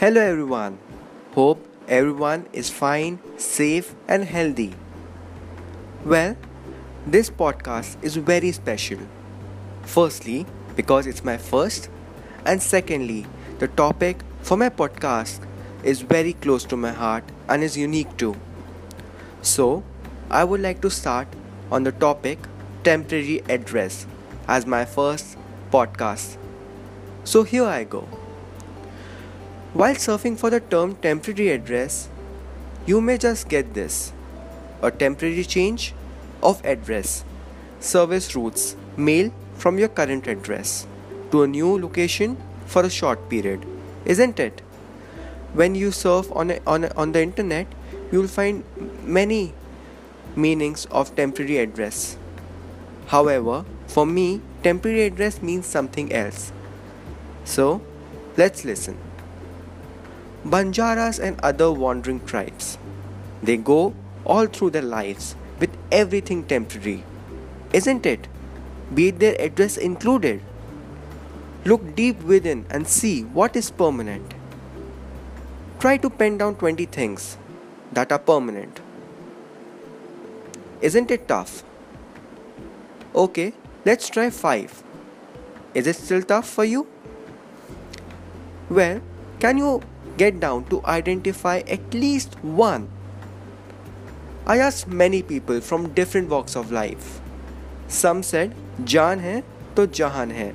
Hello everyone, hope everyone is fine, safe and healthy. Well, this podcast is very special. Firstly, because it's my first, and secondly, the topic for my podcast is very close to my heart and is unique too. So, I would like to start on the topic temporary address as my first podcast. So here I go. While searching for the term temporary address, you may just get this: a temporary change of address, service routes, mail from your current address to a new location for a short period, isn't it? When you surf on the internet, you'll find many meanings of temporary address. However, for me, temporary address means something else. So, let's listen. Banjaras and other wandering tribes, they go all through their lives with everything temporary, isn't it? Be it their address included. Look deep within and see what is permanent. Try to pen down 20 things that are permanent. Isn't it tough? Okay, let's try 5. Is it still tough for you? Well, can you get down to identify at least one? I asked many people from different walks of life. Some said, "Jaan hai to jahan hai."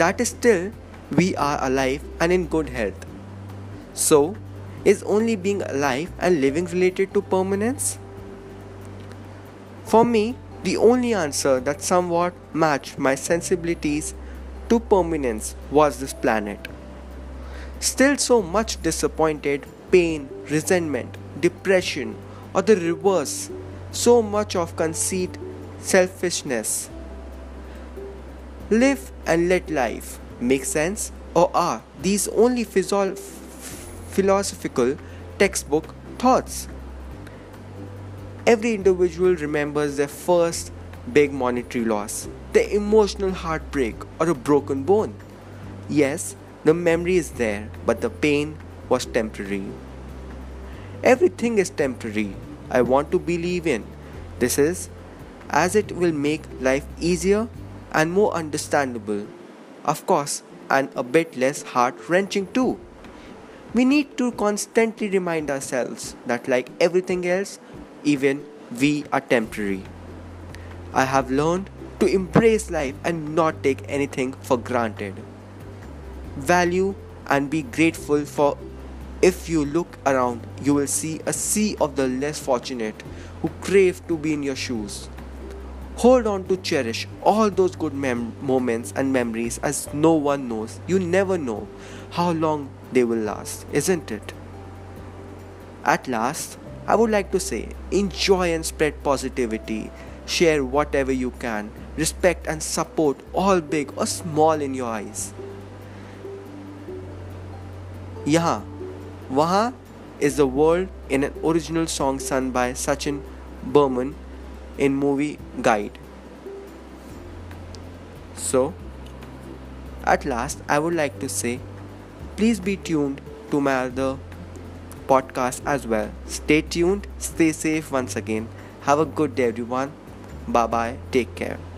That is still, we are alive and in good health. So, is only being alive and living related to permanence? For me, the only answer that somewhat matched my sensibilities to permanence was this planet. Still so much disappointed, pain, resentment, depression, or the reverse, so much of conceit, selfishness. Live and let life. Make sense? Or are these only philosophical textbook thoughts? Every individual remembers their first big monetary loss, the emotional heartbreak, or a broken bone. Yes, the memory is there, but the pain was temporary. Everything is temporary. I want to believe in this is, as it will make life easier and more understandable, of course, and a bit less heart-wrenching too. We need to constantly remind ourselves that, like everything else, even we are temporary. I have learned to embrace life and not take anything for granted. Value and be grateful, for if you look around, you will see a sea of the less fortunate who crave to be in your shoes. Hold on to cherish all those good moments and memories, as no one knows, you never know how long they will last, isn't it? At last, I would like to say, enjoy and spread positivity, share whatever you can, respect and support all big or small in your eyes. Yaha, Waha is the world in an original song sung by Sachin Berman in movie Guide. So, at last, I would like to say, please be tuned to my other podcast as well. Stay tuned, stay safe once again. Have a good day everyone. Bye bye, take care.